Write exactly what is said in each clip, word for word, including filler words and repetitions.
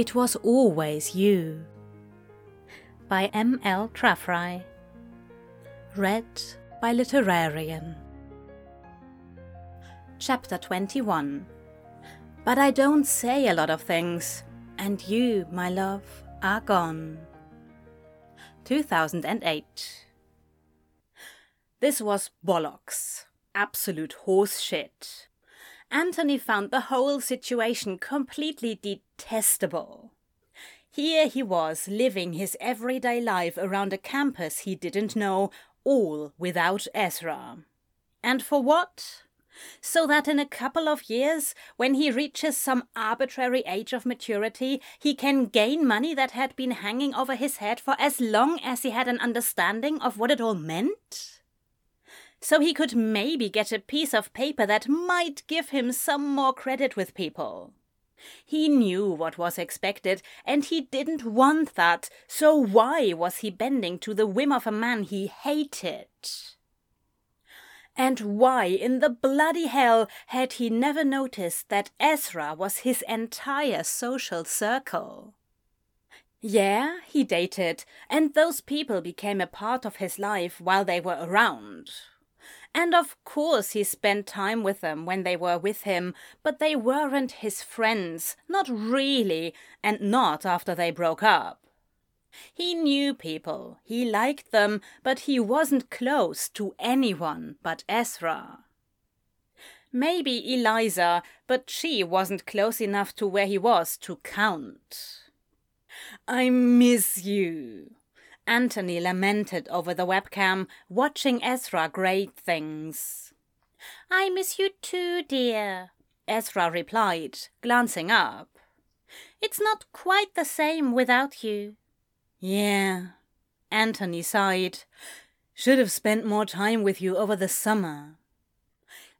It Was Always You by M. L. Trafrai. Read by Literarian. Chapter twenty-one. But I don't say a lot of things, and you, my love, are gone. two thousand eight. This was bollocks. Absolute horse shit. Anthony found the whole situation completely detestable. Here he was, living his everyday life around a campus he didn't know, all without Ezra. And for what? So that in a couple of years, when he reaches some arbitrary age of maturity, he can gain money that had been hanging over his head for as long as he had an understanding of what it all meant? So he could maybe get a piece of paper that might give him some more credit with people. He knew what was expected, and he didn't want that, so why was he bending to the whim of a man he hated? And why in the bloody hell had he never noticed that Ezra was his entire social circle? Yeah, he dated, and those people became a part of his life while they were around. And of course he spent time with them when they were with him, but they weren't his friends, not really, and not after they broke up. He knew people, he liked them, but he wasn't close to anyone but Ezra. Maybe Eliza, but she wasn't close enough to where he was to count. "I miss you," Anthony lamented over the webcam, watching Ezra grade things. "I miss you too, dear," Ezra replied, glancing up. "It's not quite the same without you." "Yeah," Anthony sighed. "Should have spent more time with you over the summer."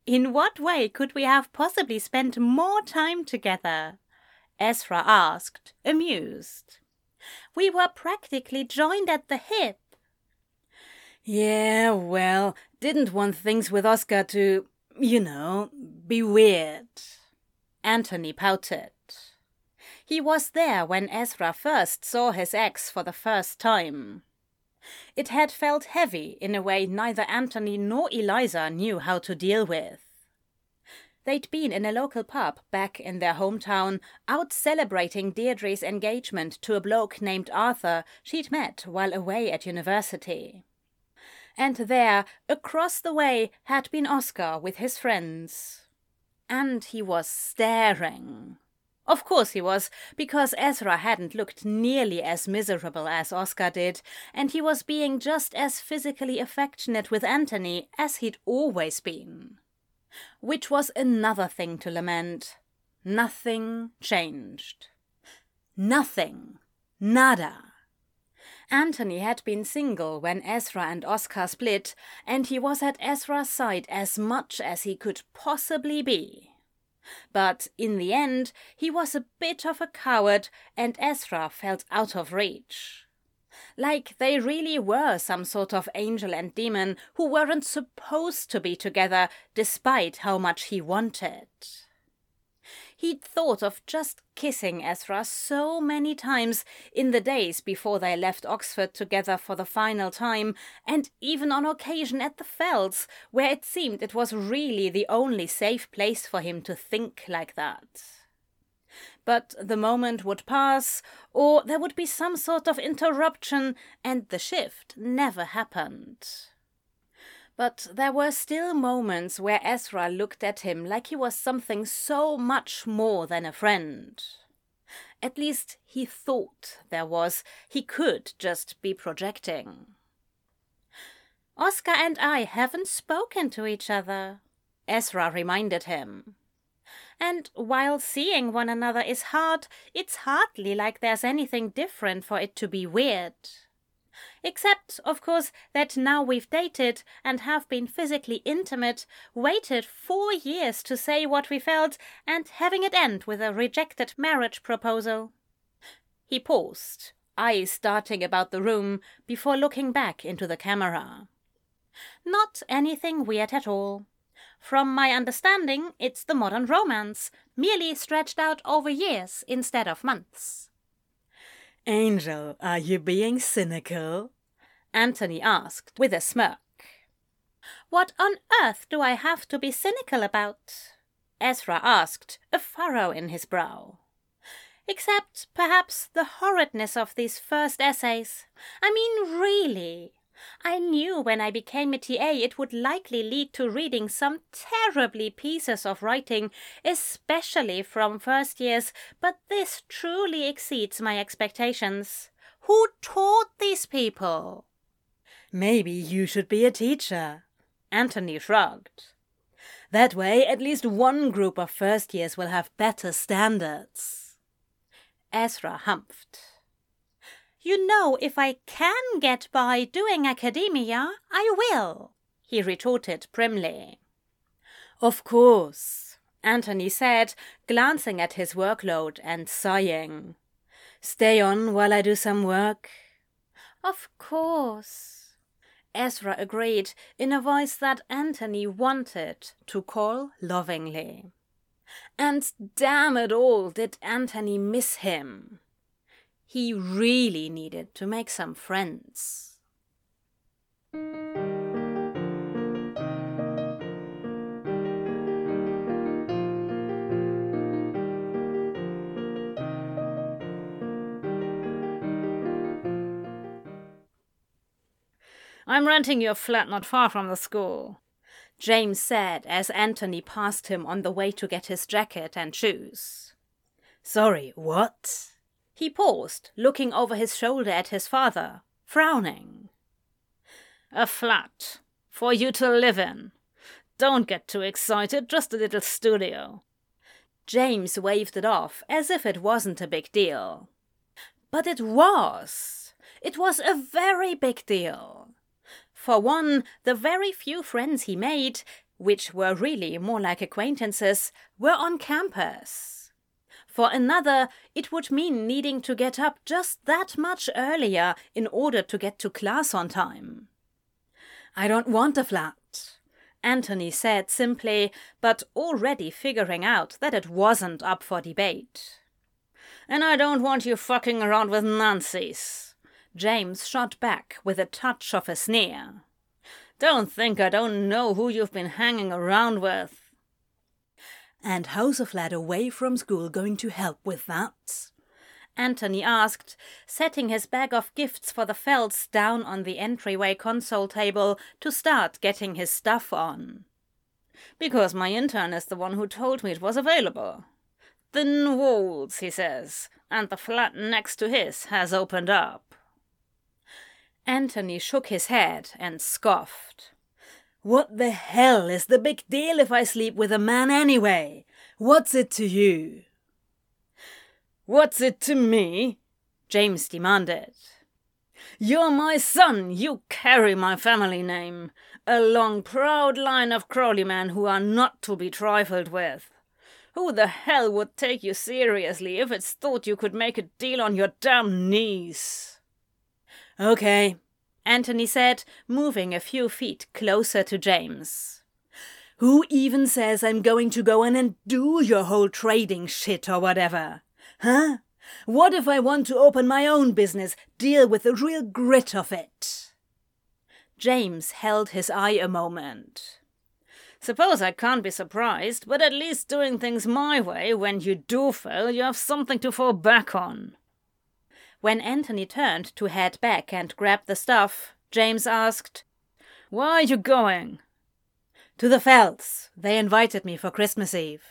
"In what way could we have possibly spent more time together?" Ezra asked, amused. "We were practically joined at the hip." "Yeah, well, didn't want things with Oscar to, you know, be weird." Anthony pouted. He was there when Ezra first saw his ex for the first time. It had felt heavy in a way neither Anthony nor Eliza knew how to deal with. They'd been in a local pub back in their hometown, out celebrating Deirdre's engagement to a bloke named Arthur she'd met while away at university. And there, across the way, had been Oscar with his friends. And he was staring. Of course he was, because Ezra hadn't looked nearly as miserable as Oscar did, and he was being just as physically affectionate with Anthony as he'd always been. Which was another thing to lament. Nothing changed. Nothing. Nada. Anthony had been single when Ezra and Oscar split, and he was at Ezra's side as much as he could possibly be. But in the end, he was a bit of a coward, and Ezra felt out of reach. Like they really were some sort of angel and demon who weren't supposed to be together despite how much he wanted. He'd thought of just kissing Ezra so many times in the days before they left Oxford together for the final time, and even on occasion at the Fells, where it seemed it was really the only safe place for him to think like that. But the moment would pass, or there would be some sort of interruption, and the shift never happened. But there were still moments where Ezra looked at him like he was something so much more than a friend. At least he thought there was. He could just be projecting. "Oscar and I haven't spoken to each other," Ezra reminded him. "And while seeing one another is hard, it's hardly like there's anything different for it to be weird. Except, of course, that now we've dated and have been physically intimate, waited four years to say what we felt, and having it end with a rejected marriage proposal." He paused, eyes darting about the room, before looking back into the camera. "Not anything weird at all. From my understanding, it's the modern romance, merely stretched out over years instead of months." Angel, are you being cynical? Anthony asked with a smirk. What on earth do I have to be cynical about? Ezra asked, a furrow in his brow. Except, perhaps, the horridness of these first essays. I mean, really. I knew when I became a T A it would likely lead to reading some terribly pieces of writing, especially from first years, but this truly exceeds my expectations. Who taught these people? Maybe you should be a teacher, Anthony shrugged. That way, at least one group of first years will have better standards. Ezra humphed. You know, if I can get by doing academia, I will, he retorted primly. Of course, Anthony said, glancing at his workload and sighing. Stay on while I do some work. Of course. Ezra agreed, in a voice that Anthony wanted to call lovingly. And damn it all, did Anthony miss him. He really needed to make some friends. I'm renting your flat not far from the school, James said as Anthony passed him on the way to get his jacket and shoes. Sorry, what? He paused, looking over his shoulder at his father, frowning. A flat, for you to live in. Don't get too excited, just a little studio. James waved it off as if it wasn't a big deal. But it was. It was a very big deal. For one, the very few friends he made, which were really more like acquaintances, were on campus. For another, it would mean needing to get up just that much earlier in order to get to class on time. I don't want a flat, Anthony said simply, but already figuring out that it wasn't up for debate. And I don't want you fucking around with Nancy's. James shot back with a touch of a sneer. Don't think I don't know who you've been hanging around with. And how's a flat away from school going to help with that? Anthony asked, setting his bag of gifts for the Felds down on the entryway console table to start getting his stuff on. Because my intern is the one who told me it was available. Thin walls, he says, and the flat next to his has opened up. Anthony shook his head and scoffed. What the hell is the big deal if I sleep with a man anyway? What's it to you? What's it to me? James demanded. You're my son, you carry my family name, a long proud line of Crowley men who are not to be trifled with. Who the hell would take you seriously if it's thought you could make a deal on your damn knees? Okay, Anthony said, moving a few feet closer to James. Who even says I'm going to go in and do your whole trading shit or whatever? Huh? What if I want to open my own business, deal with the real grit of it? James held his eye a moment. Suppose I can't be surprised, but at least doing things my way, when you do fail, you have something to fall back on. When Anthony turned to head back and grab the stuff, James asked, Where are you going? To the Fells. They invited me for Christmas Eve,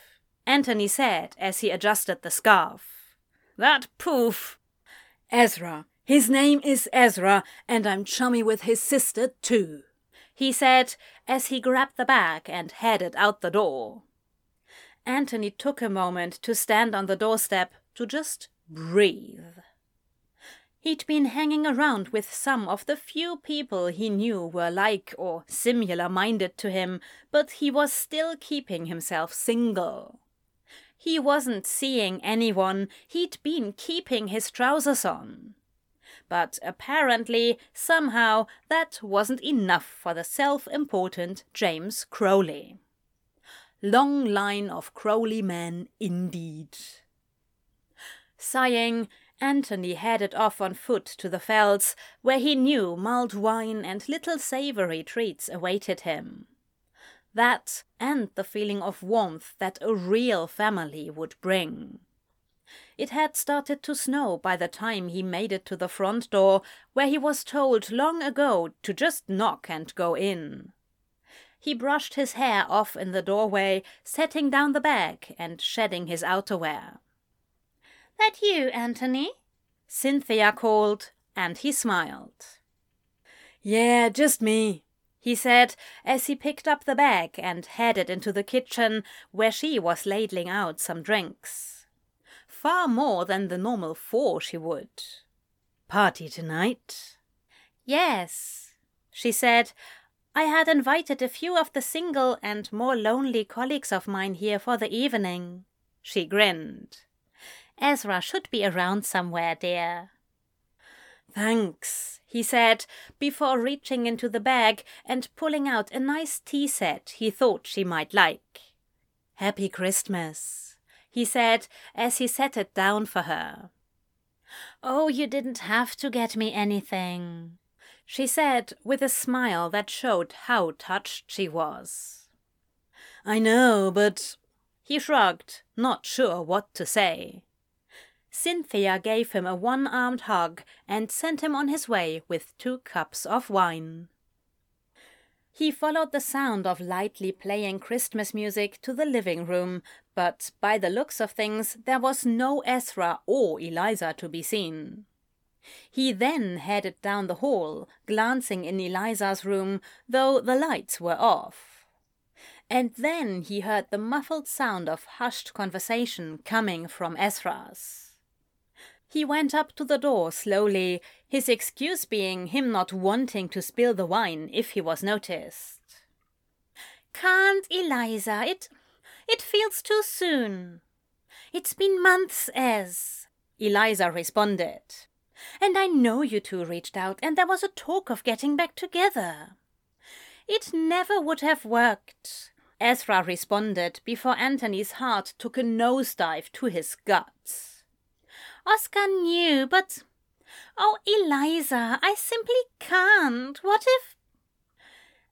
Anthony said as he adjusted the scarf. That poof. Ezra. His name is Ezra, and I'm chummy with his sister too, he said as he grabbed the bag and headed out the door. Anthony took a moment to stand on the doorstep to just breathe. He'd been hanging around with some of the few people he knew were like or similar-minded to him, but he was still keeping himself single. He wasn't seeing anyone, he'd been keeping his trousers on. But apparently, somehow, that wasn't enough for the self-important James Crowley. Long line of Crowley men indeed. Sighing, Anthony headed off on foot to the fells, where he knew mulled wine and little savoury treats awaited him. That, and the feeling of warmth that a real family would bring. It had started to snow by the time he made it to the front door, where he was told long ago to just knock and go in. He brushed his hair off in the doorway, setting down the bag and shedding his outerwear. "That you, Anthony?" Cynthia called, and he smiled. "Yeah, just me," he said, as he picked up the bag and headed into the kitchen, where she was ladling out some drinks. Far more than the normal four she would. "Party tonight?" "Yes," she said. "I had invited a few of the single and more lonely colleagues of mine here for the evening." She grinned. "Ezra should be around somewhere, dear." "Thanks," he said, before reaching into the bag and pulling out a nice tea set he thought she might like. "Happy Christmas," he said, as he set it down for her. "Oh, you didn't have to get me anything," she said, with a smile that showed how touched she was. "I know, but—" he shrugged, not sure what to say. Cynthia gave him a one-armed hug and sent him on his way with two cups of wine. He followed the sound of lightly playing Christmas music to the living room, but by the looks of things there was no Ezra or Eliza to be seen. He then headed down the hall, glancing in Eliza's room, though the lights were off. And then he heard the muffled sound of hushed conversation coming from Ezra's. He went up to the door slowly, his excuse being him not wanting to spill the wine if he was noticed. "Can't, Eliza, it, it feels too soon." "It's been months, Ez," Eliza responded. "And I know you two reached out, and there was a talk of getting back together." "It never would have worked," Ezra responded before Anthony's heart took a nosedive to his guts. "Oscar knew, but... Oh, Eliza, I simply can't. What if—"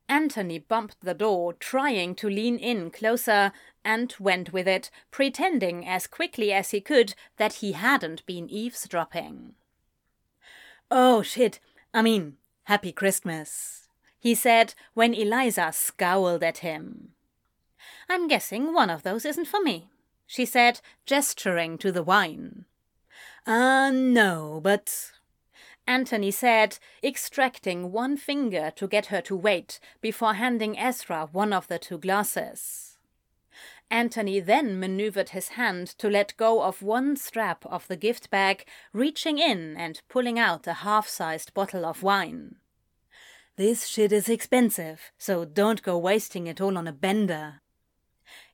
Anthony bumped the door, trying to lean in closer, and went with it, pretending as quickly as he could that he hadn't been eavesdropping. "Oh, shit. I mean, happy Christmas," he said when Eliza scowled at him. "I'm guessing one of those isn't for me," she said, gesturing to the wine. "Uh, no, but—" Anthony said, extracting one finger to get her to wait before handing Ezra one of the two glasses. Anthony then maneuvered his hand to let go of one strap of the gift bag, reaching in and pulling out a half-sized bottle of wine. "This shit is expensive, so don't go wasting it all on a bender."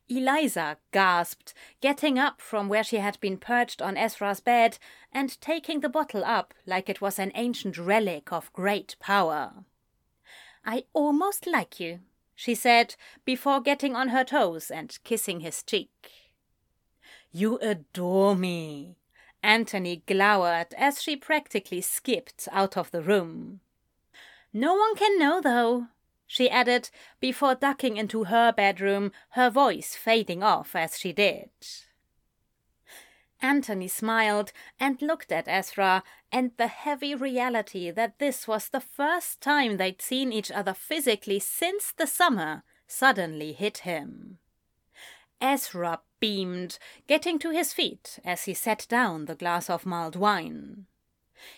Eliza gasped, getting up from where she had been perched on Ezra's bed and taking the bottle up like it was an ancient relic of great power. "I almost like you," she said, before getting on her toes and kissing his cheek. "You adore me," Anthony glowered as she practically skipped out of the room. "No one can know, though," she added, before ducking into her bedroom, her voice fading off as she did. Anthony smiled and looked at Ezra, and the heavy reality that this was the first time they'd seen each other physically since the summer suddenly hit him. Ezra beamed, getting to his feet as he set down the glass of mulled wine.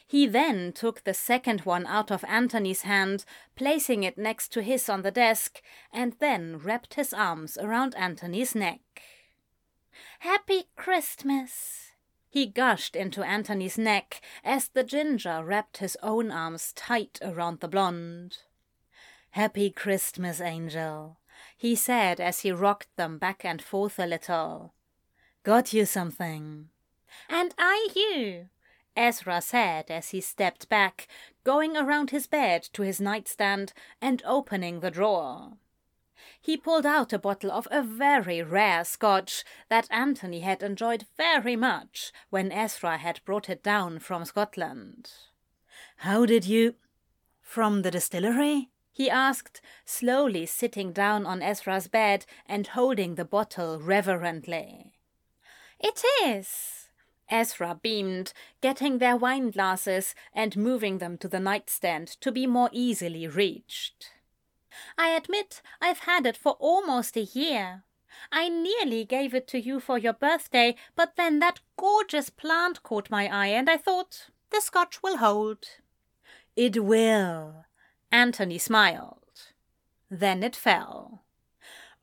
He then took the second one out of Anthony's hand, placing it next to his on the desk, and then wrapped his arms around Anthony's neck. "Happy Christmas," he gushed into Anthony's neck as the ginger wrapped his own arms tight around the blonde. "Happy Christmas, Angel," he said as he rocked them back and forth a little. "Got you something." "And I you," Ezra said as he stepped back, going around his bed to his nightstand and opening the drawer. He pulled out a bottle of a very rare Scotch that Anthony had enjoyed very much when Ezra had brought it down from Scotland. "How did you... from the distillery?" he asked, slowly sitting down on Ezra's bed and holding the bottle reverently. "It is!" Ezra beamed, getting their wine glasses and moving them to the nightstand to be more easily reached. "I admit I've had it for almost a year. I nearly gave it to you for your birthday, but then that gorgeous plant caught my eye and I thought, the Scotch will hold." "It will." Anthony smiled. Then it fell.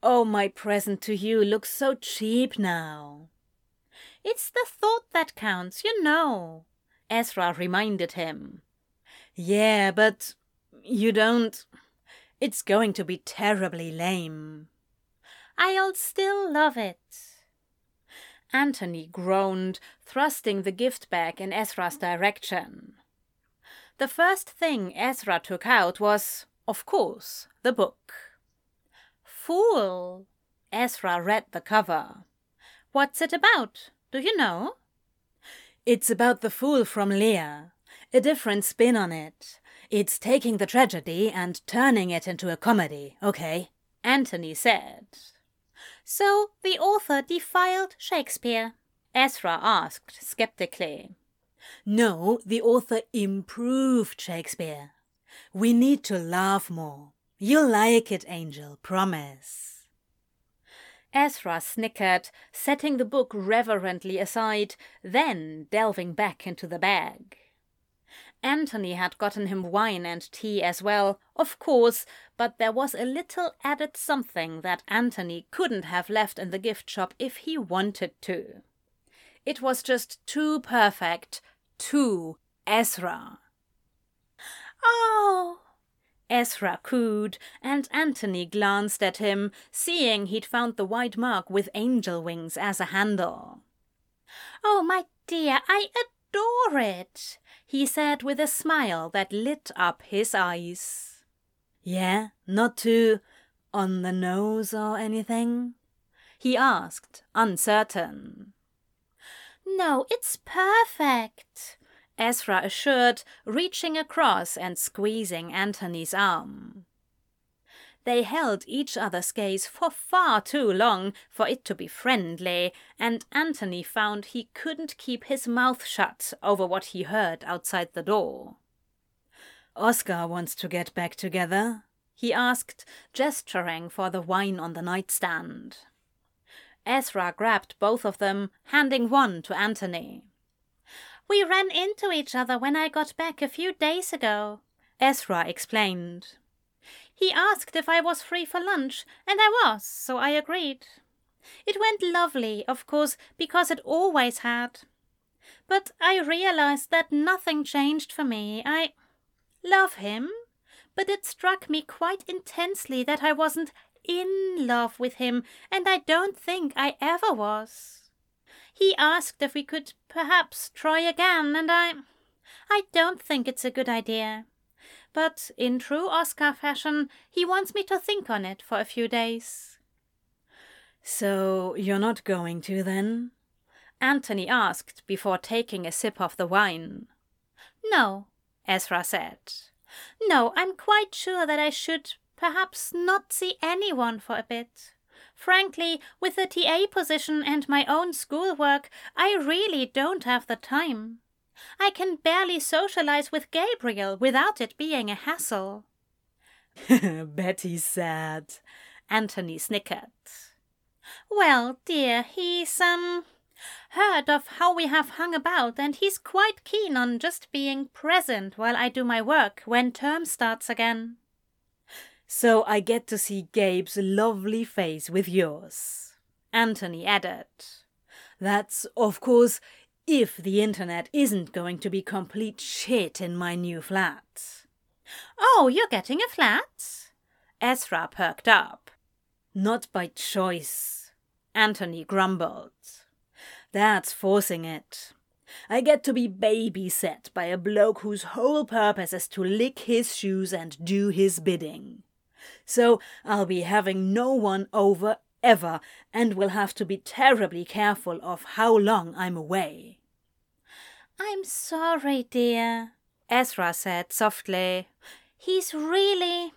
"Oh, my present to you looks so cheap now." "It's the thought that counts, you know," Ezra reminded him. "Yeah, but you don't... It's going to be terribly lame." "I'll still love it." Anthony groaned, thrusting the gift bag in Ezra's direction. The first thing Ezra took out was, of course, the book. "Fool!" Ezra read the cover. "What's it about? Do you know?" "It's about the fool from Lear. A different spin on it. It's taking the tragedy and turning it into a comedy, okay?" Anthony said. "So the author defiled Shakespeare?" Ezra asked skeptically. "No, the author improved Shakespeare. We need to laugh more. You'll like it, Angel, promise." Ezra snickered, setting the book reverently aside, then delving back into the bag. Anthony had gotten him wine and tea as well, of course, but there was a little added something that Anthony couldn't have left in the gift shop if he wanted to. It was just too perfect, too Ezra. "Oh!" Ezra cooed, and Anthony glanced at him, seeing he'd found the white mark with angel wings as a handle. "Oh, my dear, I adore it," he said with a smile that lit up his eyes. "Yeah, not too on the nose or anything?" he asked, uncertain. "No, it's perfect," Ezra assured, reaching across and squeezing Anthony's arm. They held each other's gaze for far too long for it to be friendly, and Anthony found he couldn't keep his mouth shut over what he heard outside the door. "Oscar wants to get back together?" he asked, gesturing for the wine on the nightstand. Ezra grabbed both of them, handing one to Anthony. "We ran into each other when I got back a few days ago," Ezra explained. "He asked if I was free for lunch, and I was, so I agreed. It went lovely, of course, because it always had. But I realized that nothing changed for me. I love him, but it struck me quite intensely that I wasn't in love with him, and I don't think I ever was. He asked if we could perhaps try again, and I... I don't think it's a good idea. But in true Oscar fashion, he wants me to think on it for a few days." "So you're not going to, then?" Anthony asked before taking a sip of the wine. "No," Ezra said. "No, I'm quite sure that I should... perhaps not see anyone for a bit. Frankly, with the T A position and my own schoolwork, I really don't have the time. I can barely socialize with Gabriel without it being a hassle." "Betty's sad," Anthony snickered. "Well, dear, he's, um, heard of how we have hung about, and he's quite keen on just being present while I do my work when term starts again." "So I get to see Gabe's lovely face with yours," Anthony added. "That's, of course, if the internet isn't going to be complete shit in my new flat." "Oh, you're getting a flat?" Ezra perked up. "Not by choice," Anthony grumbled. "That's forcing it. I get to be babysat by a bloke whose whole purpose is to lick his shoes and do his bidding. So I'll be having no one over ever, and will have to be terribly careful of how long I'm away. I'm sorry, dear, Ezra said softly. He's really...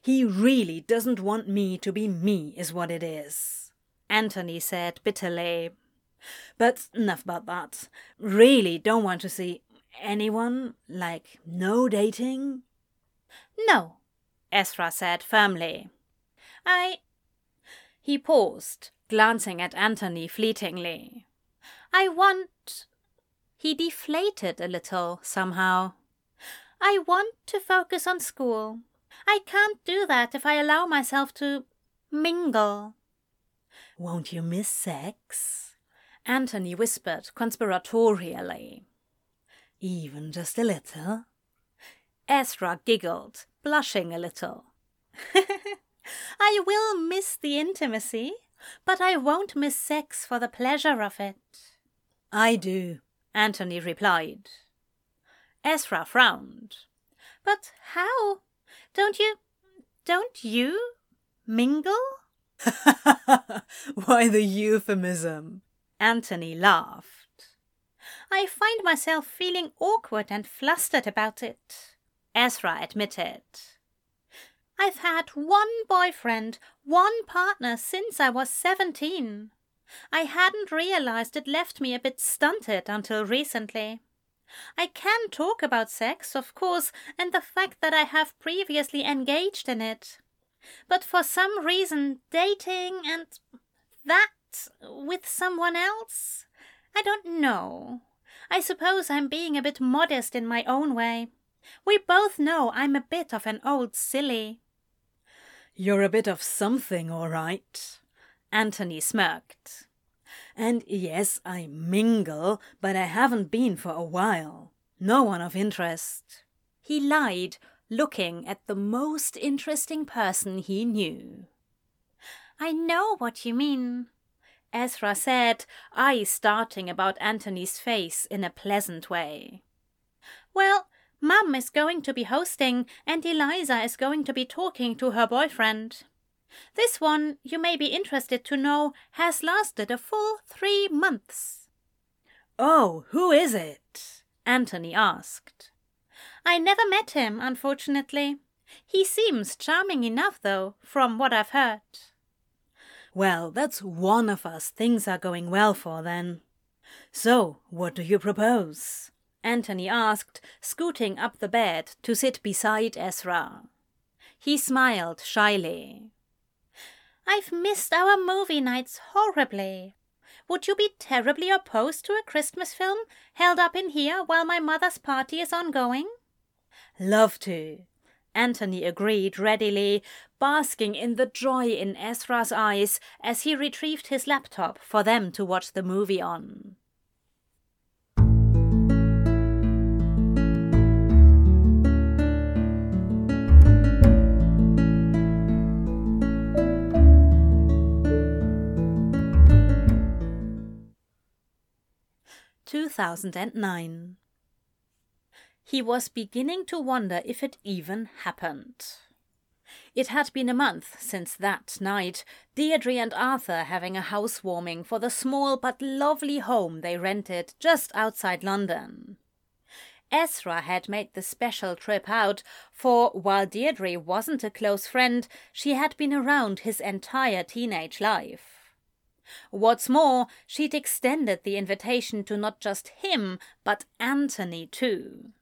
He really doesn't want me to be me, is what it is, Anthony said bitterly. But enough about that. Really don't want to see anyone? Like, no dating? No, Ezra said firmly. I... He paused, glancing at Anthony fleetingly. I want... He deflated a little, somehow. I want to focus on school. I can't do that if I allow myself to mingle. Won't you miss sex? Anthony whispered conspiratorially. Even just a little? Ezra giggled, blushing a little. I will miss the intimacy, but I won't miss sex for the pleasure of it. I do, Anthony replied. Ezra frowned. But how? Don't you... don't you... mingle? Why the euphemism? Anthony laughed. I find myself feeling awkward and flustered about it, Ezra admitted. I've had one boyfriend, one partner since I was seventeen. I hadn't realized it left me a bit stunted until recently. I can talk about sex, of course, and the fact that I have previously engaged in it. But for some reason, dating and that with someone else? I don't know. I suppose I'm being a bit modest in my own way. We both know I'm a bit of an old silly. You're a bit of something, all right, Anthony smirked. And yes, I mingle, but I haven't been for a while. No one of interest. He lied, looking at the most interesting person he knew. I know what you mean, Ezra said, eyes darting about Anthony's face in a pleasant way. Well, Mum is going to be hosting, and Eliza is going to be talking to her boyfriend. This one, you may be interested to know, has lasted a full three months. Oh, who is it? Anthony asked. I never met him, unfortunately. He seems charming enough, though, from what I've heard. Well, that's one of us things are going well for, then. So, what do you propose? Anthony asked, scooting up the bed to sit beside Ezra. He smiled shyly. I've missed our movie nights horribly. Would you be terribly opposed to a Christmas film held up in here while my mother's party is ongoing? Love to, Anthony agreed readily, basking in the joy in Ezra's eyes as he retrieved his laptop for them to watch the movie on. two thousand nine. He was beginning to wonder if it even happened. It had been a month since that night, Deirdre and Arthur having a housewarming for the small but lovely home they rented just outside London. Ezra had made the special trip out, for while Deirdre wasn't a close friend, she had been around his entire teenage life. What's more, she'd extended the invitation to not just him, but Anthony too.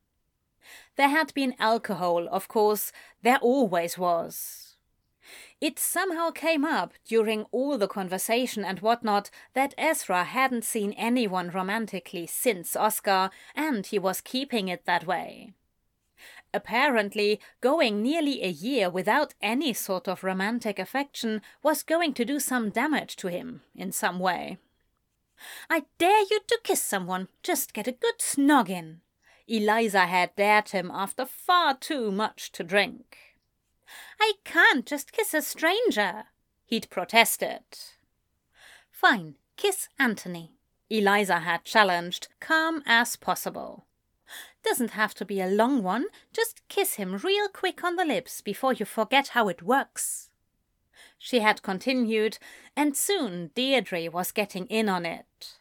There had been alcohol, of course, there always was. It somehow came up during all the conversation and whatnot that Ezra hadn't seen anyone romantically since Oscar, and he was keeping it that way. Apparently, going nearly a year without any sort of romantic affection was going to do some damage to him in some way. I dare you to kiss someone, just get a good snog in. Eliza had dared him after far too much to drink. I can't just kiss a stranger, he'd protested. Fine, kiss Anthony, Eliza had challenged, calm as possible. Doesn't have to be a long one. Just kiss him real quick on the lips before you forget how it works." She had continued, and soon Deirdre was getting in on it.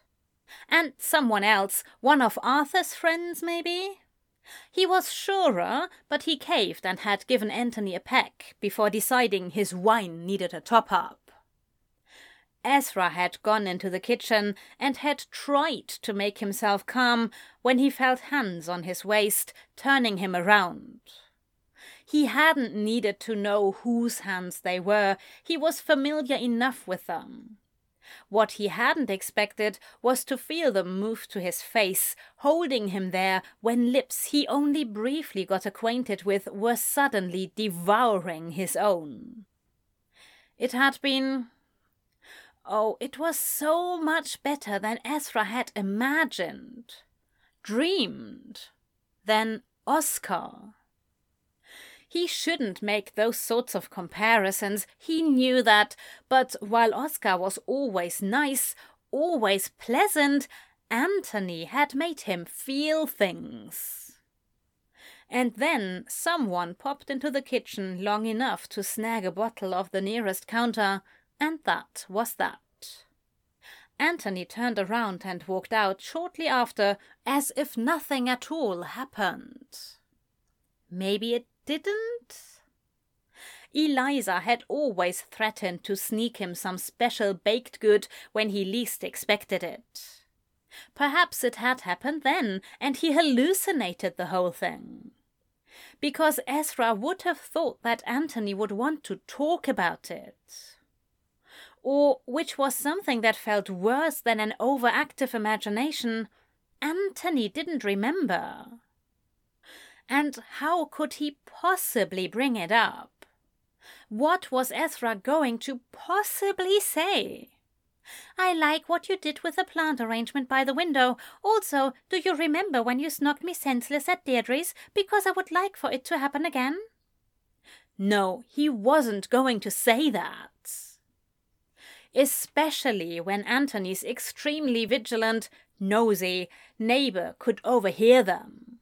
And someone else, one of Arthur's friends maybe? He was surer, but he caved and had given Anthony a peck before deciding his wine needed a top-up. Ezra had gone into the kitchen and had tried to make himself calm when he felt hands on his waist, turning him around. He hadn't needed to know whose hands they were, he was familiar enough with them. What he hadn't expected was to feel them move to his face, holding him there when lips he only briefly got acquainted with were suddenly devouring his own. It had been... Oh, it was so much better than Ezra had imagined, dreamed, than Oscar. He shouldn't make those sorts of comparisons, he knew that, but while Oscar was always nice, always pleasant, Anthony had made him feel things. And then someone popped into the kitchen long enough to snag a bottle off the nearest counter, and that was that. Anthony turned around and walked out shortly after, as if nothing at all happened. Maybe it didn't? Eliza had always threatened to sneak him some special baked good when he least expected it. Perhaps it had happened then, and he hallucinated the whole thing. Because Ezra would have thought that Anthony would want to talk about it. Or, which was something that felt worse than an overactive imagination, Anthony didn't remember. And how could he possibly bring it up? What was Ezra going to possibly say? "I like what you did with the plant arrangement by the window. Also, do you remember when you knocked me senseless at Deirdre's, because I would like for it to happen again?" No, he wasn't going to say that. Especially when Anthony's extremely vigilant, nosy neighbor could overhear them.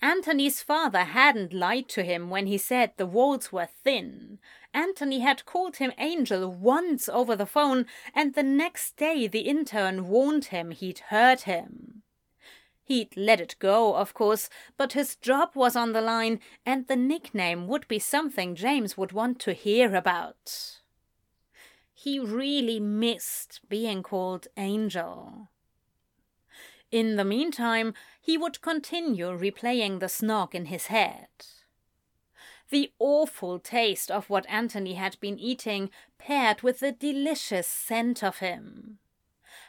Anthony's father hadn't lied to him when he said the walls were thin. Anthony had called him Angel once over the phone, and the next day the intern warned him he'd heard him. He'd let it go, of course, but his job was on the line, and the nickname would be something James would want to hear about. He really missed being called Angel. In the meantime, he would continue replaying the snog in his head. The awful taste of what Anthony had been eating paired with the delicious scent of him.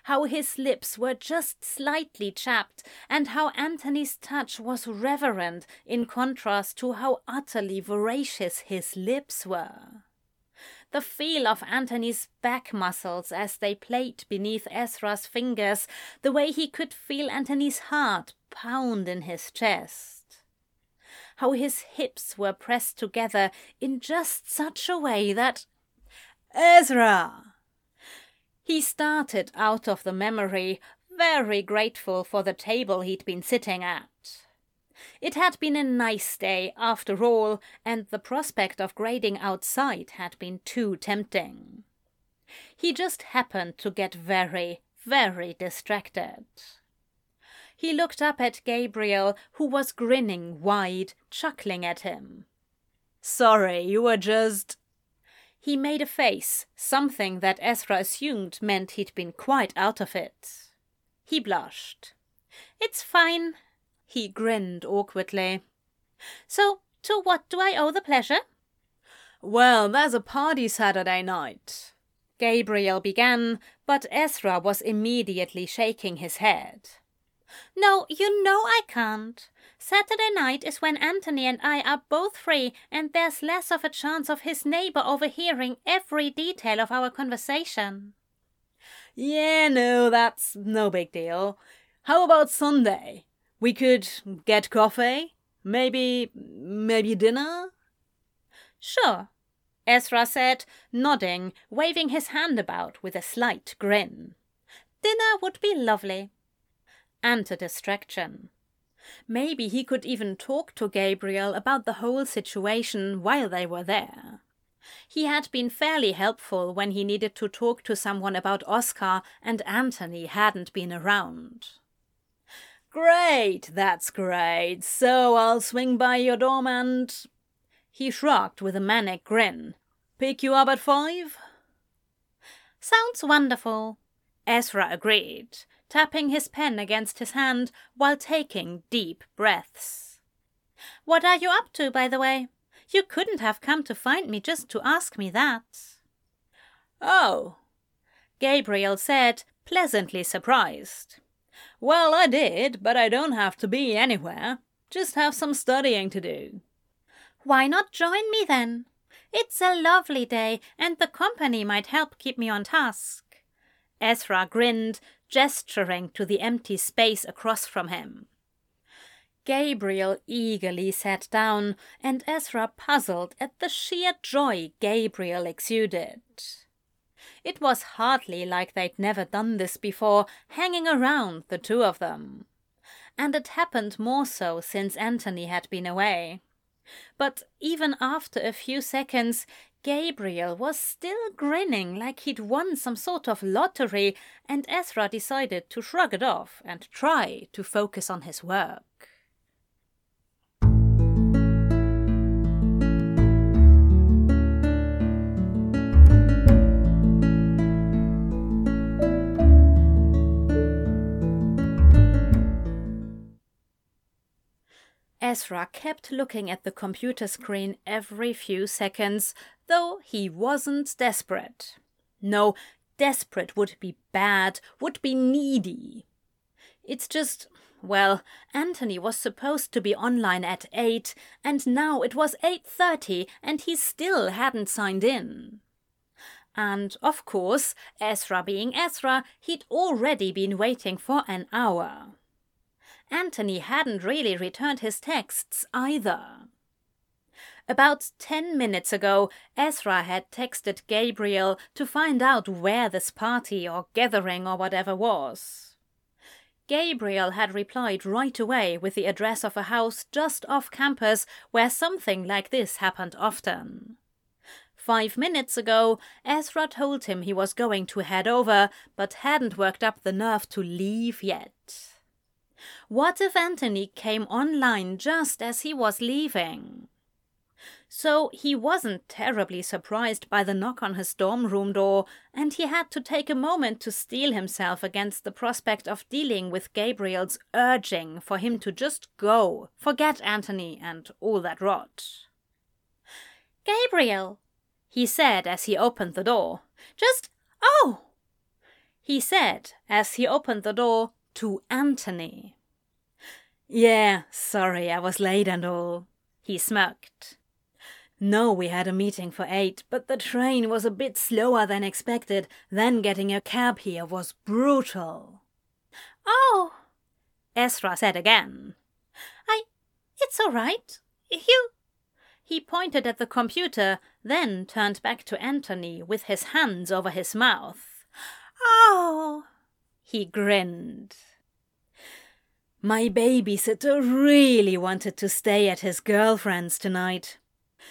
How his lips were just slightly chapped, and how Anthony's touch was reverent in contrast to how utterly voracious his lips were. The feel of Anthony's back muscles as they played beneath Ezra's fingers, the way he could feel Anthony's heart pound in his chest. How his hips were pressed together in just such a way that... Ezra! He started out of the memory, very grateful for the table he'd been sitting at. It had been a nice day, after all, and the prospect of grading outside had been too tempting. He just happened to get very, very distracted. He looked up at Gabriel, who was grinning wide, chuckling at him. "Sorry, you were just..." He made a face, something that Ezra assumed meant he'd been quite out of it. He blushed. "It's fine." He grinned awkwardly. "So, to what do I owe the pleasure?" "Well, there's a party Saturday night," Gabriel began, but Ezra was immediately shaking his head. "No, you know I can't. Saturday night is when Anthony and I are both free, and there's less of a chance of his neighbor overhearing every detail of our conversation." "Yeah, no, that's no big deal. How about Sunday? We could get coffee, maybe, maybe dinner?" "Sure," Ezra said, nodding, waving his hand about with a slight grin. "Dinner would be lovely." And a distraction. Maybe he could even talk to Gabriel about the whole situation while they were there. He had been fairly helpful when he needed to talk to someone about Oscar and Anthony hadn't been around. "Great, that's great, so I'll swing by your dorm and—" He shrugged with a manic grin. "Pick you up at five?" "Sounds wonderful," Ezra agreed, tapping his pen against his hand while taking deep breaths. "What are you up to, by the way? You couldn't have come to find me just to ask me that." "Oh," Gabriel said, pleasantly surprised. "Well, I did, but I don't have to be anywhere. Just have some studying to do." "Why not join me then? It's a lovely day, and the company might help keep me on task." Ezra grinned, gesturing to the empty space across from him. Gabriel eagerly sat down, and Ezra puzzled at the sheer joy Gabriel exuded. It was hardly like they'd never done this before, hanging around the two of them. And it happened more so since Anthony had been away. But even after a few seconds, Gabriel was still grinning like he'd won some sort of lottery, and Ezra decided to shrug it off and try to focus on his work. Ezra kept looking at the computer screen every few seconds, though he wasn't desperate. No, desperate would be bad, would be needy. It's just, well, Anthony was supposed to be online at eight, and now it was eight thirty, and he still hadn't signed in. And, of course, Ezra being Ezra, he'd already been waiting for an hour. Anthony hadn't really returned his texts either. About ten minutes ago, Ezra had texted Gabriel to find out where this party or gathering or whatever was. Gabriel had replied right away with the address of a house just off campus where something like this happened often. Five minutes ago, Ezra told him he was going to head over, but hadn't worked up the nerve to leave yet. What if Anthony came online just as he was leaving? So he wasn't terribly surprised by the knock on his dorm room door, and he had to take a moment to steel himself against the prospect of dealing with Gabriel's urging for him to just go, forget Anthony and all that rot. "Gabriel," he said as he opened the door. "Just, oh!" he said as he opened the door, to Anthony. "Yeah, sorry, I was late and all," he smirked. "No, we had a meeting for eight, but the train was a bit slower than expected, then getting a cab here was brutal." "Oh," Ezra said again. I, it's all right. You... He pointed at the computer, then turned back to Anthony with his hands over his mouth. "Oh..." He grinned. "My babysitter really wanted to stay at his girlfriend's tonight.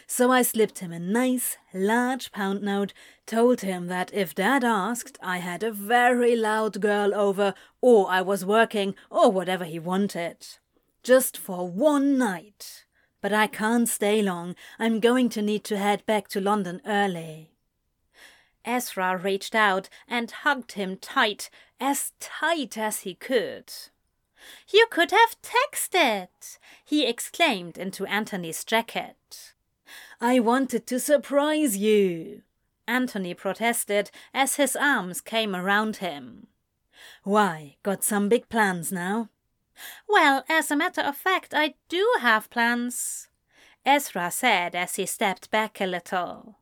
So I slipped him a nice, large pound note, told him that if Dad asked, I had a very loud girl over, or I was working, or whatever he wanted. Just for one night. But I can't stay long. I'm going to need to head back to London early." Ezra reached out and hugged him tight, as tight as he could. "You could have texted!" he exclaimed into Anthony's jacket. "I wanted to surprise you," Anthony protested as his arms came around him. "Why, got some big plans now?" "Well, as a matter of fact, I do have plans," Ezra said as he stepped back a little.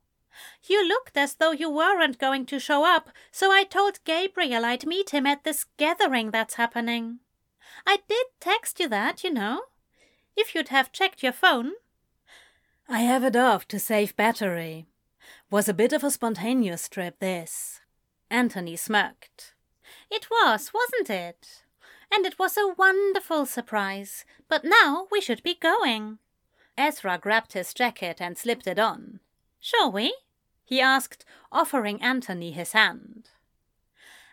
"You looked as though you weren't going to show up, so I told Gabriel I'd meet him at this gathering that's happening. I did text you that, you know, if you'd have checked your phone." "I have it off to save battery. Was a bit of a spontaneous trip, this." Anthony smirked. "It was, wasn't it? and it was a wonderful surprise, but now we should be going. Ezra grabbed his jacket and slipped it on. Shall we? He asked, offering Anthony his hand.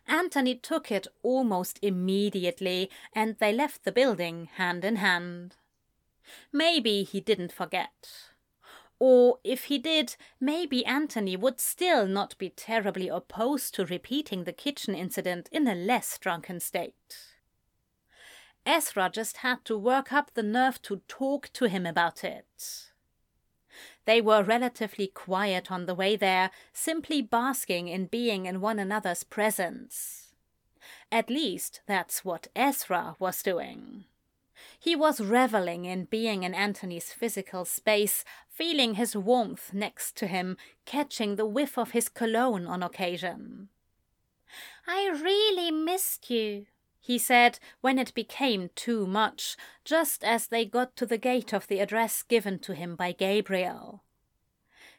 Anthony took it almost immediately, and they left the building hand in hand. Maybe he didn't forget. Or if he did, maybe Anthony would still not be terribly opposed to repeating the kitchen incident in a less drunken state. Ezra just had to work up the nerve to talk to him about it. They were relatively quiet on the way there, simply basking in being in one another's presence. At least that's what Ezra was doing. He was reveling in being in Anthony's physical space, feeling his warmth next to him, catching the whiff of his cologne on occasion. "I really missed you," he said when it became too much, just as they got to the gate of the address given to him by Gabriel.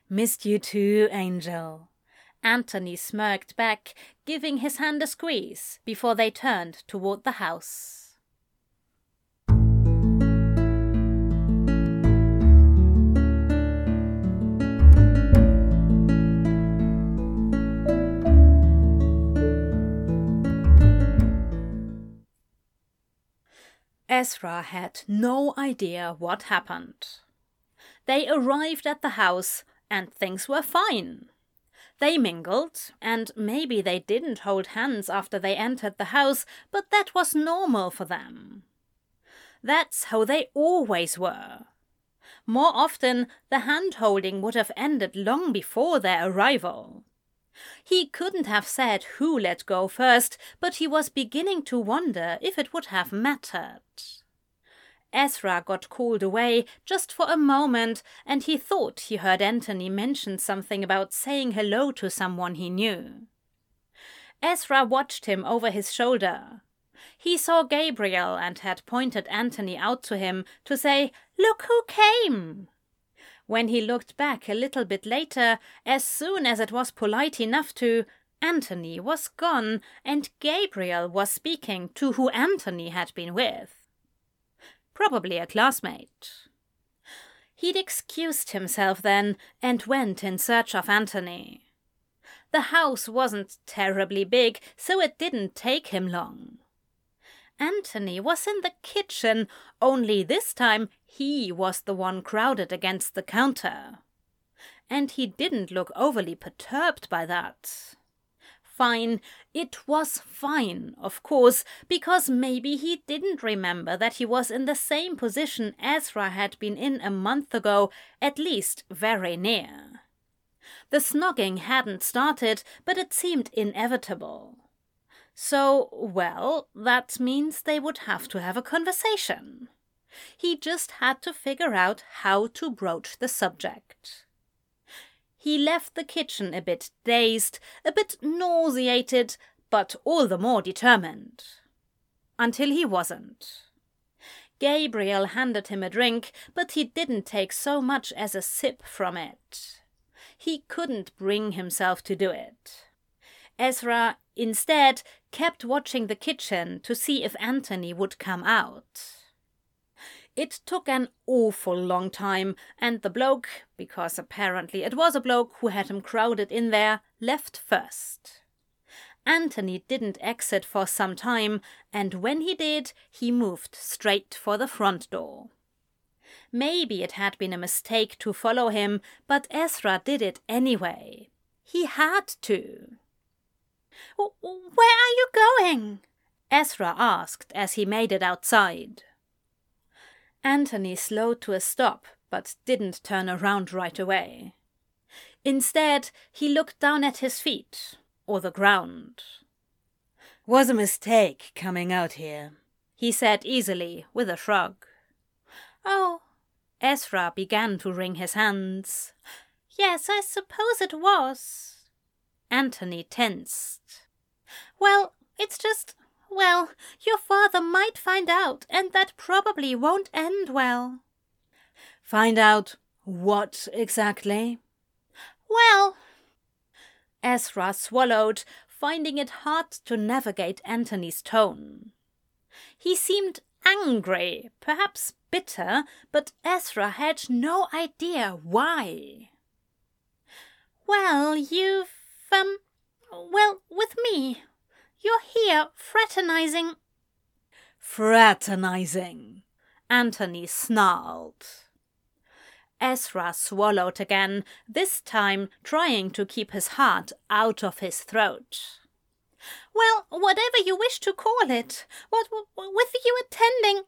"Missed you too, Angel." Anthony smirked back, giving his hand a squeeze before they turned toward the house. Ezra had no idea what happened. They arrived at the house and things were fine. They mingled, and maybe they didn't hold hands after they entered the house, but that was normal for them. That's how they always were. More often, the hand-holding would have ended long before their arrival. He couldn't have said who let go first, but he was beginning to wonder if it would have mattered. Ezra got called away just for a moment, and he thought he heard Anthony mention something about saying hello to someone he knew. Ezra watched him over his shoulder. He saw Gabriel and had pointed Anthony out to him to say, "Look who came!" When he looked back a little bit later, as soon as it was polite enough to, Anthony was gone, and Gabriel was speaking to who Anthony had been with. Probably a classmate. He'd excused himself then, and went in search of Anthony. The house wasn't terribly big, so it didn't take him long. Anthony was in the kitchen, only this time he was the one crowded against the counter. And he didn't look overly perturbed by that. Fine, it was fine, of course, because maybe he didn't remember that he was in the same position Ezra had been in a month ago, at least very near. The snogging hadn't started, but it seemed inevitable. So, well, that means they would have to have a conversation. He just had to figure out how to broach the subject. He left the kitchen a bit dazed, a bit nauseated, but all the more determined. Until he wasn't. Gabriel handed him a drink, but he didn't take so much as a sip from it. He couldn't bring himself to do it. Ezra, instead, kept watching the kitchen to see if Anthony would come out. It took an awful long time, and the bloke, because apparently it was a bloke who had him crowded in there, left first. Anthony didn't exit for some time, and when he did, he moved straight for the front door. Maybe it had been a mistake to follow him, but Ezra did it anyway. He had to. "Where are you going?" Ezra asked as he made it outside. Anthony slowed to a stop, but didn't turn around right away. Instead, he looked down at his feet, or the ground. "Was a mistake coming out here," he said easily, with a shrug. "Oh," Ezra began to wring his hands. "Yes, I suppose it was." Anthony tensed. "Well, it's just, well, your father might find out, and that probably won't end well." "Find out what exactly?" "Well," Ezra swallowed, finding it hard to navigate Anthony's tone. He seemed angry, perhaps bitter, but Ezra had no idea why. Well, you've, um, well, with me. You're here fraternizing. Fraternizing, Anthony snarled. Ezra swallowed again, this time trying to keep his heart out of his throat. Well, whatever you wish to call it, what with you attending...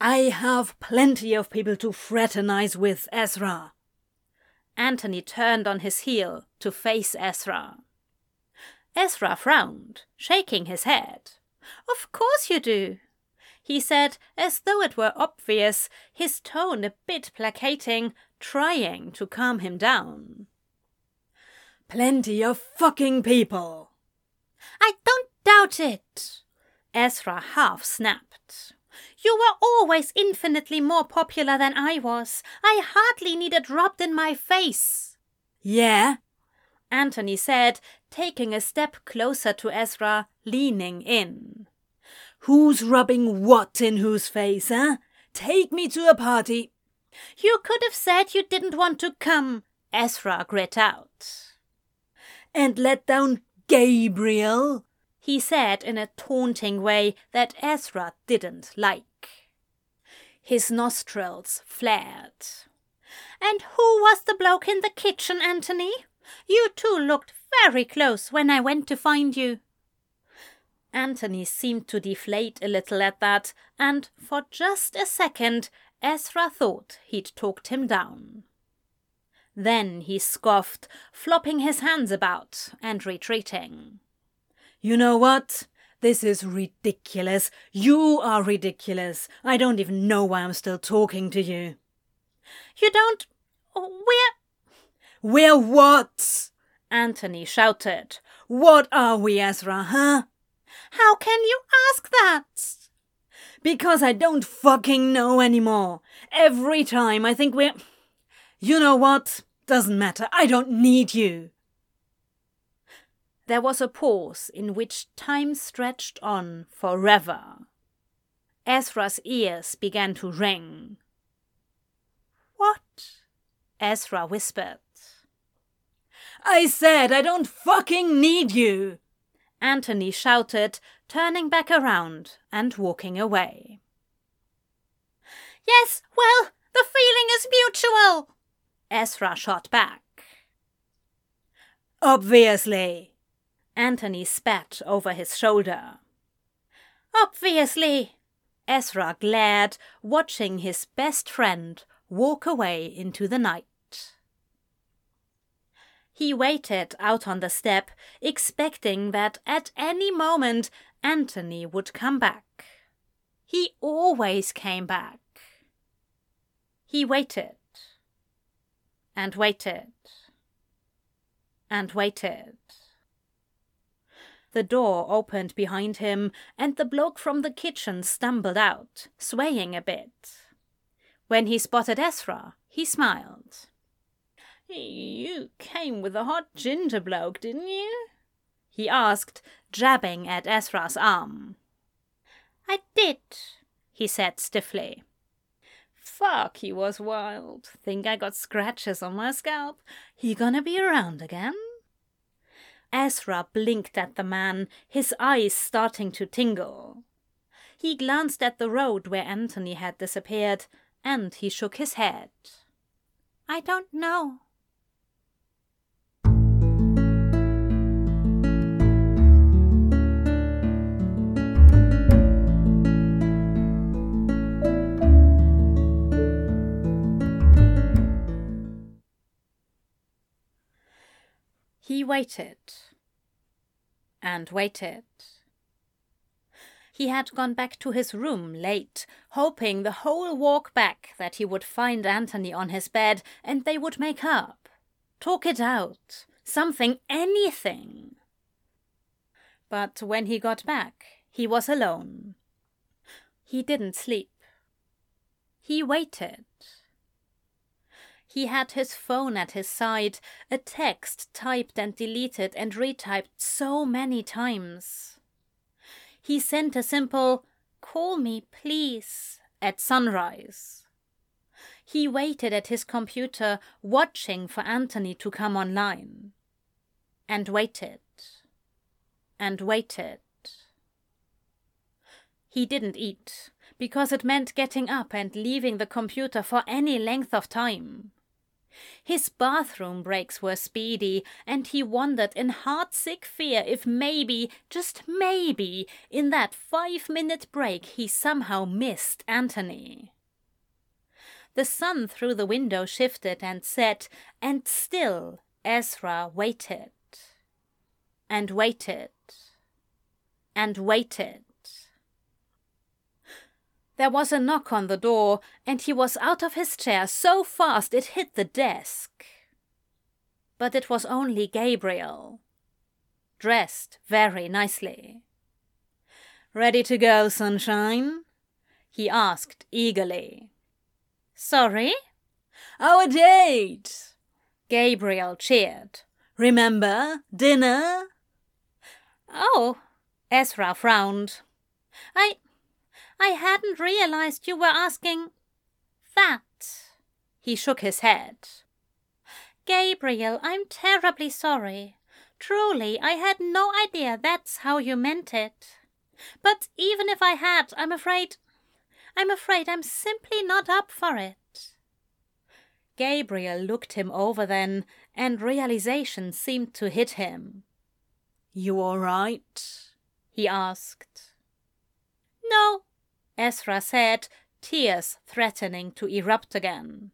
I have plenty of people to fraternize with, Ezra. Anthony turned on his heel to face Ezra. Ezra frowned, shaking his head. Of course you do, he said, as though it were obvious, his tone a bit placating, trying to calm him down. Plenty of fucking people. I don't doubt it, Ezra half snapped. You were always infinitely more popular than I was. I hardly needed rubbed in my face. Yeah, Anthony said, taking a step closer to Ezra, leaning in. Who's rubbing what in whose face, eh? Take me to a party. You could have said you didn't want to come, Ezra grit out. And let down Gabriel, he said in a taunting way that Ezra didn't like. His nostrils flared. And who was the bloke in the kitchen, Anthony? You two looked very close when I went to find you. Anthony seemed to deflate a little at that, and for just a second Ezra thought he'd talked him down. Then he scoffed, flopping his hands about and retreating. You know what? This is ridiculous. You are ridiculous. I don't even know why I'm still talking to you. You don't... We're... We're what? Anthony shouted. What are we, Ezra, huh? How can you ask that? Because I don't fucking know anymore. Every time I think we're... You know what? Doesn't matter. I don't need you. There was a pause in which time stretched on forever. Ezra's ears began to ring. What? Ezra whispered. I said I don't fucking need you, Anthony shouted, turning back around and walking away. Yes, well, the feeling is mutual, Ezra shot back. Obviously, Anthony spat over his shoulder. Obviously, Ezra glared, watching his best friend walk away into the night. He waited out on the step, expecting that at any moment Anthony would come back. He always came back. He waited. And waited. And waited. The door opened behind him, and the bloke from the kitchen stumbled out, swaying a bit. When he spotted Ezra, he smiled. You came with a hot ginger bloke, didn't you? He asked, jabbing at Ezra's arm. I did, he said stiffly. Fuck, he was wild. Think I got scratches on my scalp. He gonna be around again? Ezra blinked at the man, his eyes starting to tingle. He glanced at the road where Anthony had disappeared, and he shook his head. I don't know. He waited and waited. He had gone back to his room late, hoping the whole walk back that he would find Anthony on his bed and they would make up, talk it out, something, anything. But when he got back, he was alone. He didn't sleep. He waited. He had his phone at his side, a text typed and deleted and retyped so many times. he sent a simple, "Call me, please," at sunrise. He waited at his computer, watching for Anthony to come online. And waited. And waited. He didn't eat, because it meant getting up and leaving the computer for any length of time. His bathroom breaks were speedy, and he wondered in heart-sick fear if maybe, just maybe, in that five-minute break he somehow missed Anthony. The sun through the window shifted and set, and still Ezra waited. And waited. And waited. There was a knock on the door, and he was out of his chair so fast it hit the desk. But it was only Gabriel, dressed very nicely. "Ready to go, sunshine?" he asked eagerly. "Sorry?" "Our date!" Gabriel cheered. "Remember, dinner?" "Oh," Ezra frowned. I... I hadn't realized you were asking that." He shook his head. "Gabriel, I'm terribly sorry. Truly, I had no idea that's how you meant it. But even if I had, I'm afraid, I'm afraid I'm simply not up for it." Gabriel looked him over then, and realization seemed to hit him. "You all right?" he asked. "No," Ezra said, tears threatening to erupt again.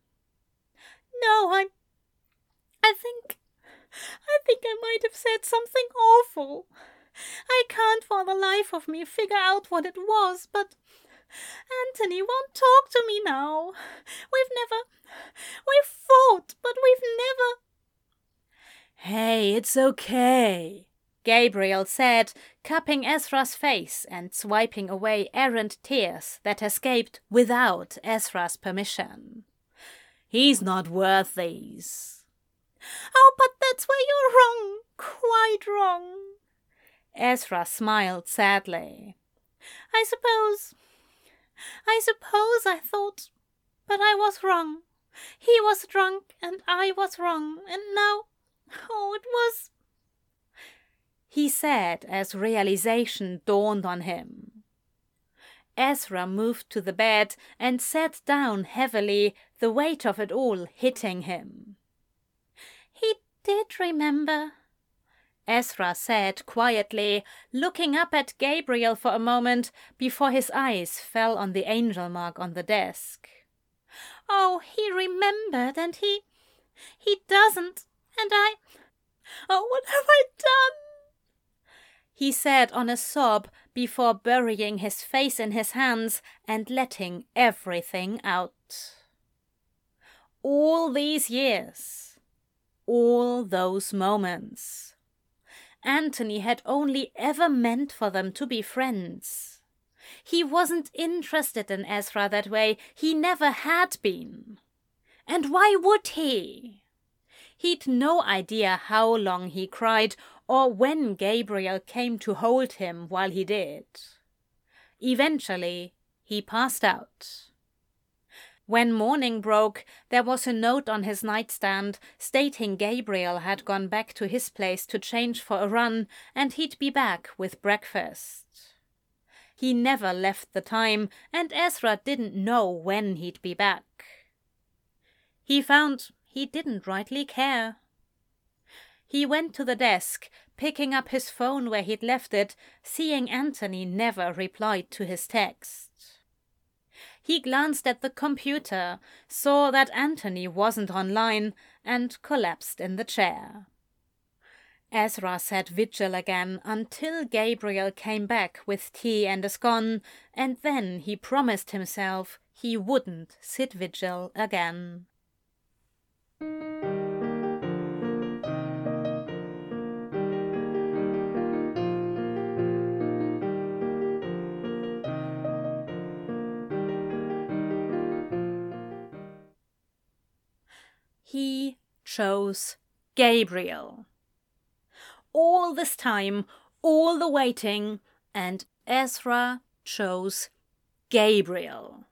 "No, I'm... I think... I think I might have said something awful. I can't for the life of me figure out what it was, but Anthony won't talk to me now. We've never... We've fought, but we've never..." "Hey, it's okay," Gabriel said, cupping Ezra's face and swiping away errant tears that escaped without Ezra's permission. "He's not worth these." "Oh, but that's where you're wrong, quite wrong." Ezra smiled sadly. I suppose, I suppose I thought, but I was wrong. He was drunk and I was wrong, and now, oh, it was... he said as realization dawned on him. Ezra moved to the bed and sat down heavily, the weight of it all hitting him. "He did remember," Ezra said quietly, looking up at Gabriel for a moment before his eyes fell on the angel mark on the desk. "Oh, he remembered, and he... he doesn't, and I... Oh, what have I done?" he said on a sob before burying his face in his hands and letting everything out. All these years, all those moments, Anthony had only ever meant for them to be friends. He wasn't interested in Ezra that way, he never had been. And why would he? He'd no idea how long he cried or when Gabriel came to hold him while he did. Eventually, he passed out. When morning broke, there was a note on his nightstand stating Gabriel had gone back to his place to change for a run and he'd be back with breakfast. He never left the time, and Ezra didn't know when he'd be back. He found he didn't rightly care. He went to the desk, picking up his phone where he'd left it, seeing Anthony never replied to his text. He glanced at the computer, saw that Anthony wasn't online, and collapsed in the chair. Ezra sat vigil again until Gabriel came back with tea and a scone, and then he promised himself he wouldn't sit vigil again. He chose Gabriel. All this time, all the waiting, and Ezra chose Gabriel.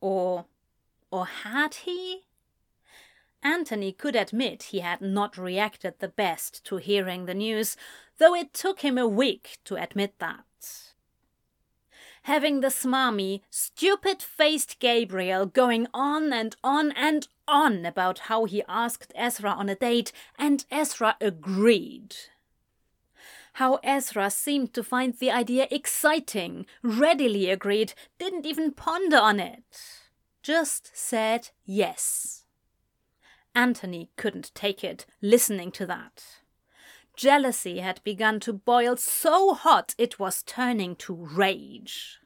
Or, or had he? Anthony could admit he had not reacted the best to hearing the news, though it took him a week to admit that. Having the smarmy, stupid-faced Gabriel going on and on and on about how he asked Ezra on a date, and Ezra agreed. How Ezra seemed to find the idea exciting, readily agreed, didn't even ponder on it. Just said yes. Anthony couldn't take it, listening to that. Jealousy had begun to boil so hot it was turning to rage.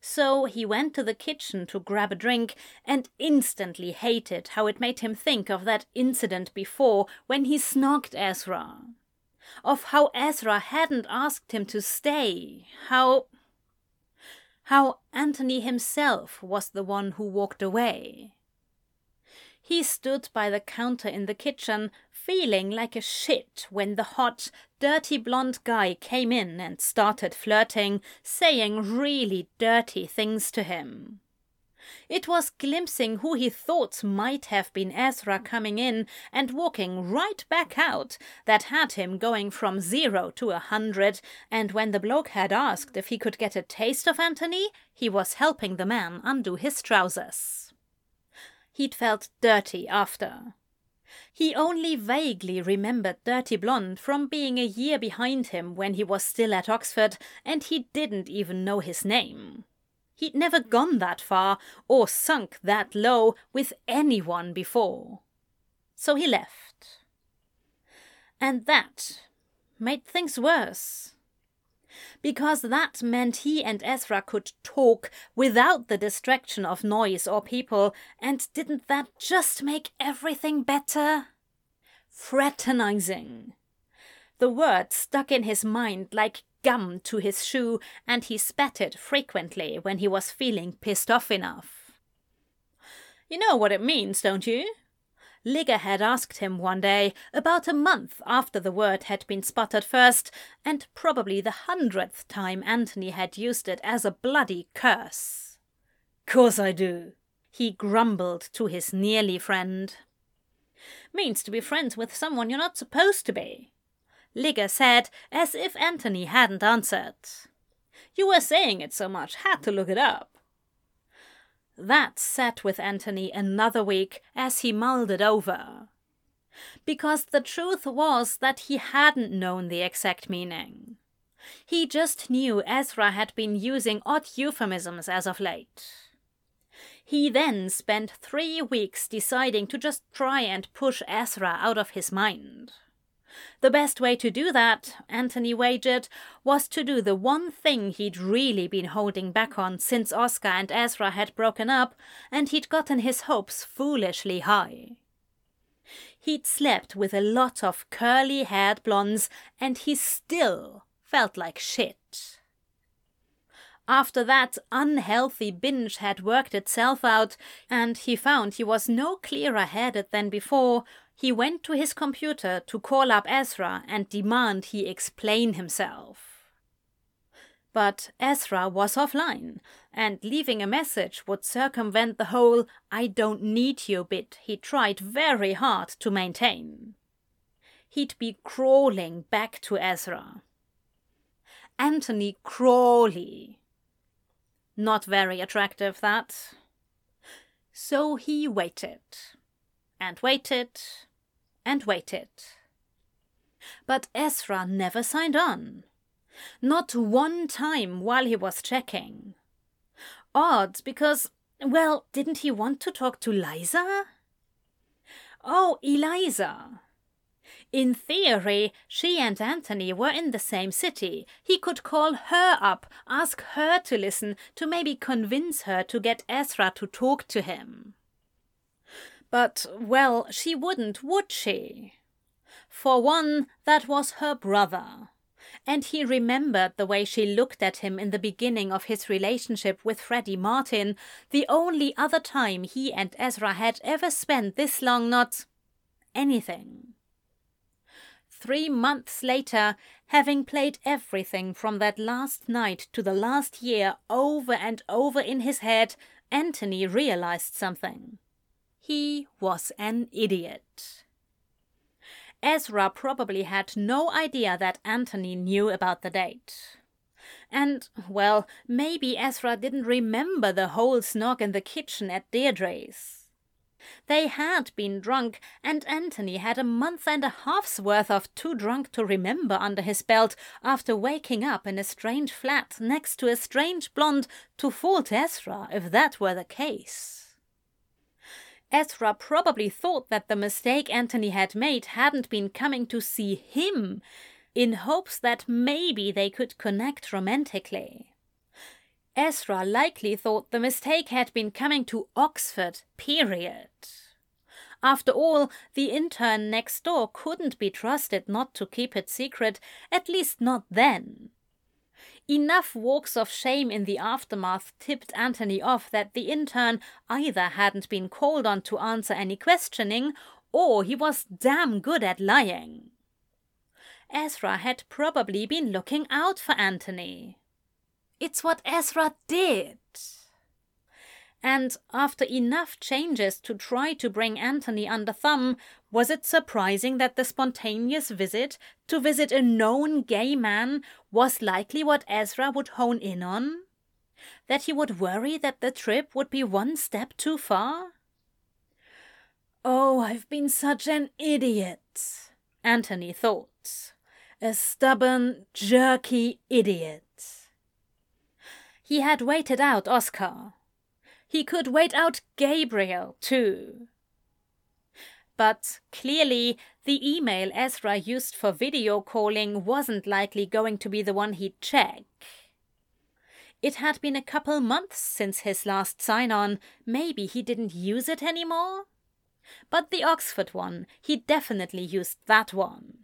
So he went to the kitchen to grab a drink and instantly hated how it made him think of that incident before when he snogged Ezra. Of how Ezra hadn't asked him to stay, how... how Anthony himself was the one who walked away. He stood by the counter in the kitchen, feeling like a shit when the hot, dirty blonde guy came in and started flirting, saying really dirty things to him. It was glimpsing who he thought might have been Ezra coming in and walking right back out that had him going from zero to a hundred, and when the bloke had asked if he could get a taste of Anthony, he was helping the man undo his trousers. He'd felt dirty after. He only vaguely remembered Dirty Blonde from being a year behind him when he was still at Oxford, and he didn't even know his name. He'd never gone that far or sunk that low with anyone before. So he left. And that made things worse. Because that meant he and Ezra could talk without the distraction of noise or people, and didn't that just make everything better? Fraternizing. The word stuck in his mind like gum to his shoe, and he spat it frequently when he was feeling pissed off enough. You know what it means, don't you? Ligger had asked him one day, about a month after the word had been spotted first, and probably the hundredth time Anthony had used it as a bloody curse. "'Course I do," he grumbled to his nearly friend. "Means to be friends with someone you're not supposed to be," Ligger said, as if Anthony hadn't answered. "You were saying it so much, had to look it up." That sat with Anthony another week as he mulled it over. Because the truth was that he hadn't known the exact meaning. He just knew Ezra had been using odd euphemisms as of late. He then spent three weeks deciding to just try and push Ezra out of his mind. The best way to do that, Anthony wagered, was to do the one thing he'd really been holding back on since Oscar and Ezra had broken up, and he'd gotten his hopes foolishly high. He'd slept with a lot of curly-haired blondes, and he still felt like shit. After that unhealthy binge had worked itself out, and he found he was no clearer-headed than before, he went to his computer to call up Ezra and demand he explain himself. But Ezra was offline, and leaving a message would circumvent the whole "I don't need you" bit he tried very hard to maintain. He'd be crawling back to Ezra. Anthony Crowley. Not very attractive, that. So he waited. And waited, and waited. But Ezra never signed on. Not one time while he was checking. Odd, because, well, didn't he want to talk to Liza? Oh, Eliza. In theory, she and Anthony were in the same city. He could call her up, ask her to listen, to maybe convince her to get Ezra to talk to him. But, well, she wouldn't, would she? For one, that was her brother. And he remembered the way she looked at him in the beginning of his relationship with Freddie Martin, the only other time he and Ezra had ever spent this long not... anything. three months later, having played everything from that last night to the last year over and over in his head, Anthony realized something. He was an idiot. Ezra probably had no idea that Anthony knew about the date. And, well, maybe Ezra didn't remember the whole snog in the kitchen at Deirdre's. They had been drunk, and Anthony had a month and a half's worth of too drunk to remember under his belt after waking up in a strange flat next to a strange blonde to fault Ezra if that were the case. Ezra probably thought that the mistake Anthony had made hadn't been coming to see him, in hopes that maybe they could connect romantically. Ezra likely thought the mistake had been coming to Oxford, period. After all, the intern next door couldn't be trusted not to keep it secret, at least not then. Enough walks of shame in the aftermath tipped Anthony off that the intern either hadn't been called on to answer any questioning, or he was damn good at lying. Ezra had probably been looking out for Anthony. It's what Ezra did. And after enough changes to try to bring Anthony under thumb, was it surprising that the spontaneous visit to visit a known gay man was likely what Ezra would hone in on? That he would worry that the trip would be one step too far? Oh, I've been such an idiot, Anthony thought. A stubborn, jerky idiot. He had waited out Oscar. He could wait out Gabriel, too. But clearly, the email Ezra used for video calling wasn't likely going to be the one he'd check. It had been a couple months since his last sign-on. Maybe he didn't use it anymore? But the Oxford one, he definitely used that one.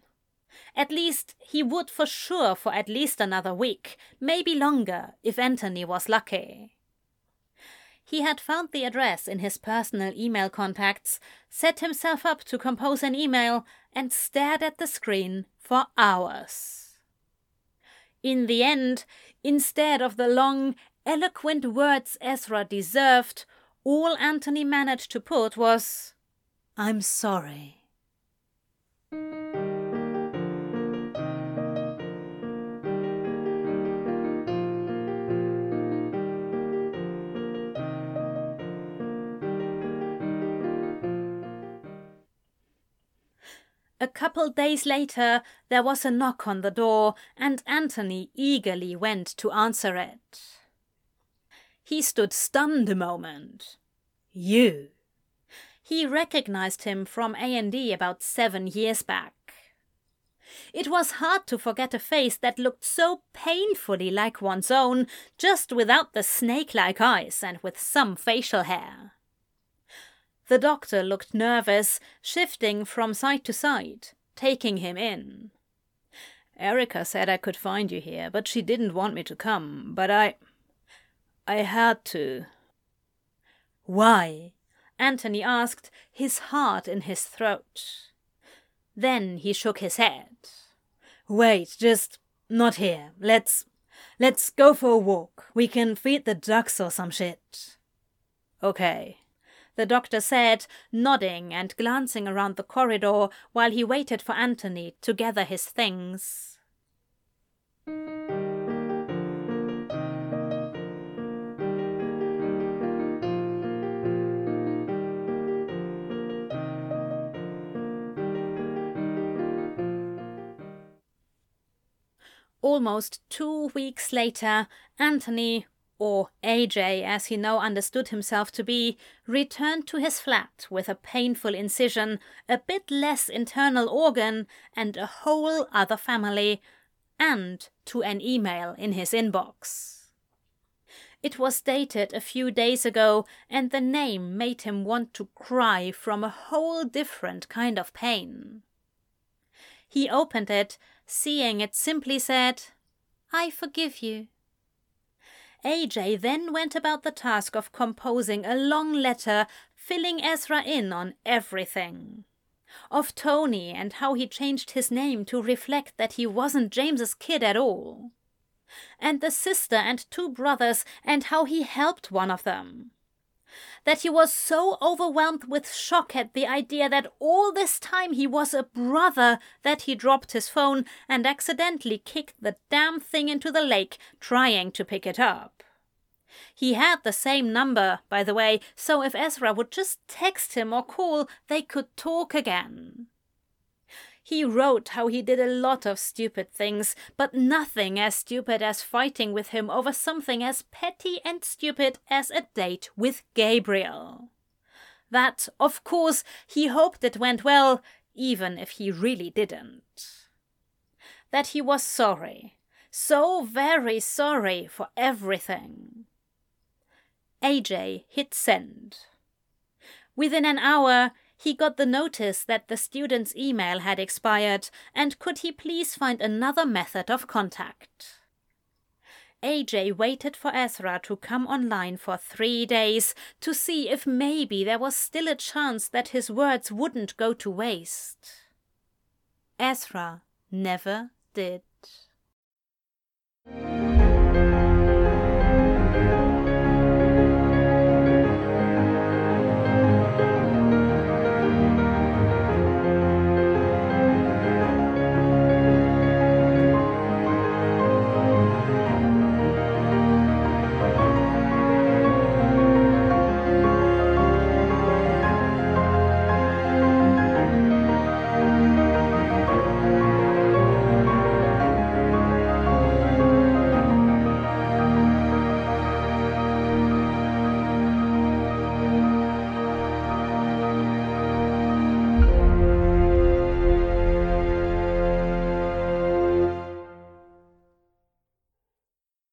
At least, he would for sure for at least another week, maybe longer, if Anthony was lucky. He had found the address in his personal email contacts, set himself up to compose an email, and stared at the screen for hours. In the end, instead of the long, eloquent words Ezra deserved, all Anthony managed to put was, "I'm sorry." A couple days later, there was a knock on the door, and Anthony eagerly went to answer it. He stood stunned a moment. You. He recognized him from A and D about seven years back. It was hard to forget a face that looked so painfully like one's own, just without the snake-like eyes and with some facial hair. The doctor looked nervous, shifting from side to side, taking him in. Erika said I could find you here, but she didn't want me to come, but I... I had to. Why? Anthony asked, his heart in his throat. Then he shook his head. Wait, just not here. Let's... let's go for a walk. We can feed the ducks or some shit. Okay. The doctor said, nodding and glancing around the corridor while he waited for Anthony to gather his things. Almost two weeks later, Anthony, or A J as he now understood himself to be, returned to his flat with a painful incision, a bit less internal organ, and a whole other family, and to an email in his inbox. It was dated a few days ago, and the name made him want to cry from a whole different kind of pain. He opened it, seeing it simply said, "I forgive you." A J then went about the task of composing a long letter, filling Ezra in on everything. of Tony and how he changed his name to reflect that he wasn't James's kid at all, and the sister and two brothers and how he helped one of them. That he was so overwhelmed with shock at the idea that all this time he was a brother that he dropped his phone and accidentally kicked the damn thing into the lake, trying to pick it up. He had the same number, by the way, so if Ezra would just text him or call, they could talk again. He wrote how he did a lot of stupid things, but nothing as stupid as fighting with him over something as petty and stupid as a date with Gabriel. That, of course, he hoped it went well, even if he really didn't. That he was sorry, so very sorry for everything. A J hit send. Within an hour, he got the notice that the student's email had expired, and could he please find another method of contact. A J waited for Ezra to come online for three days to see if maybe there was still a chance that his words wouldn't go to waste. Ezra never did.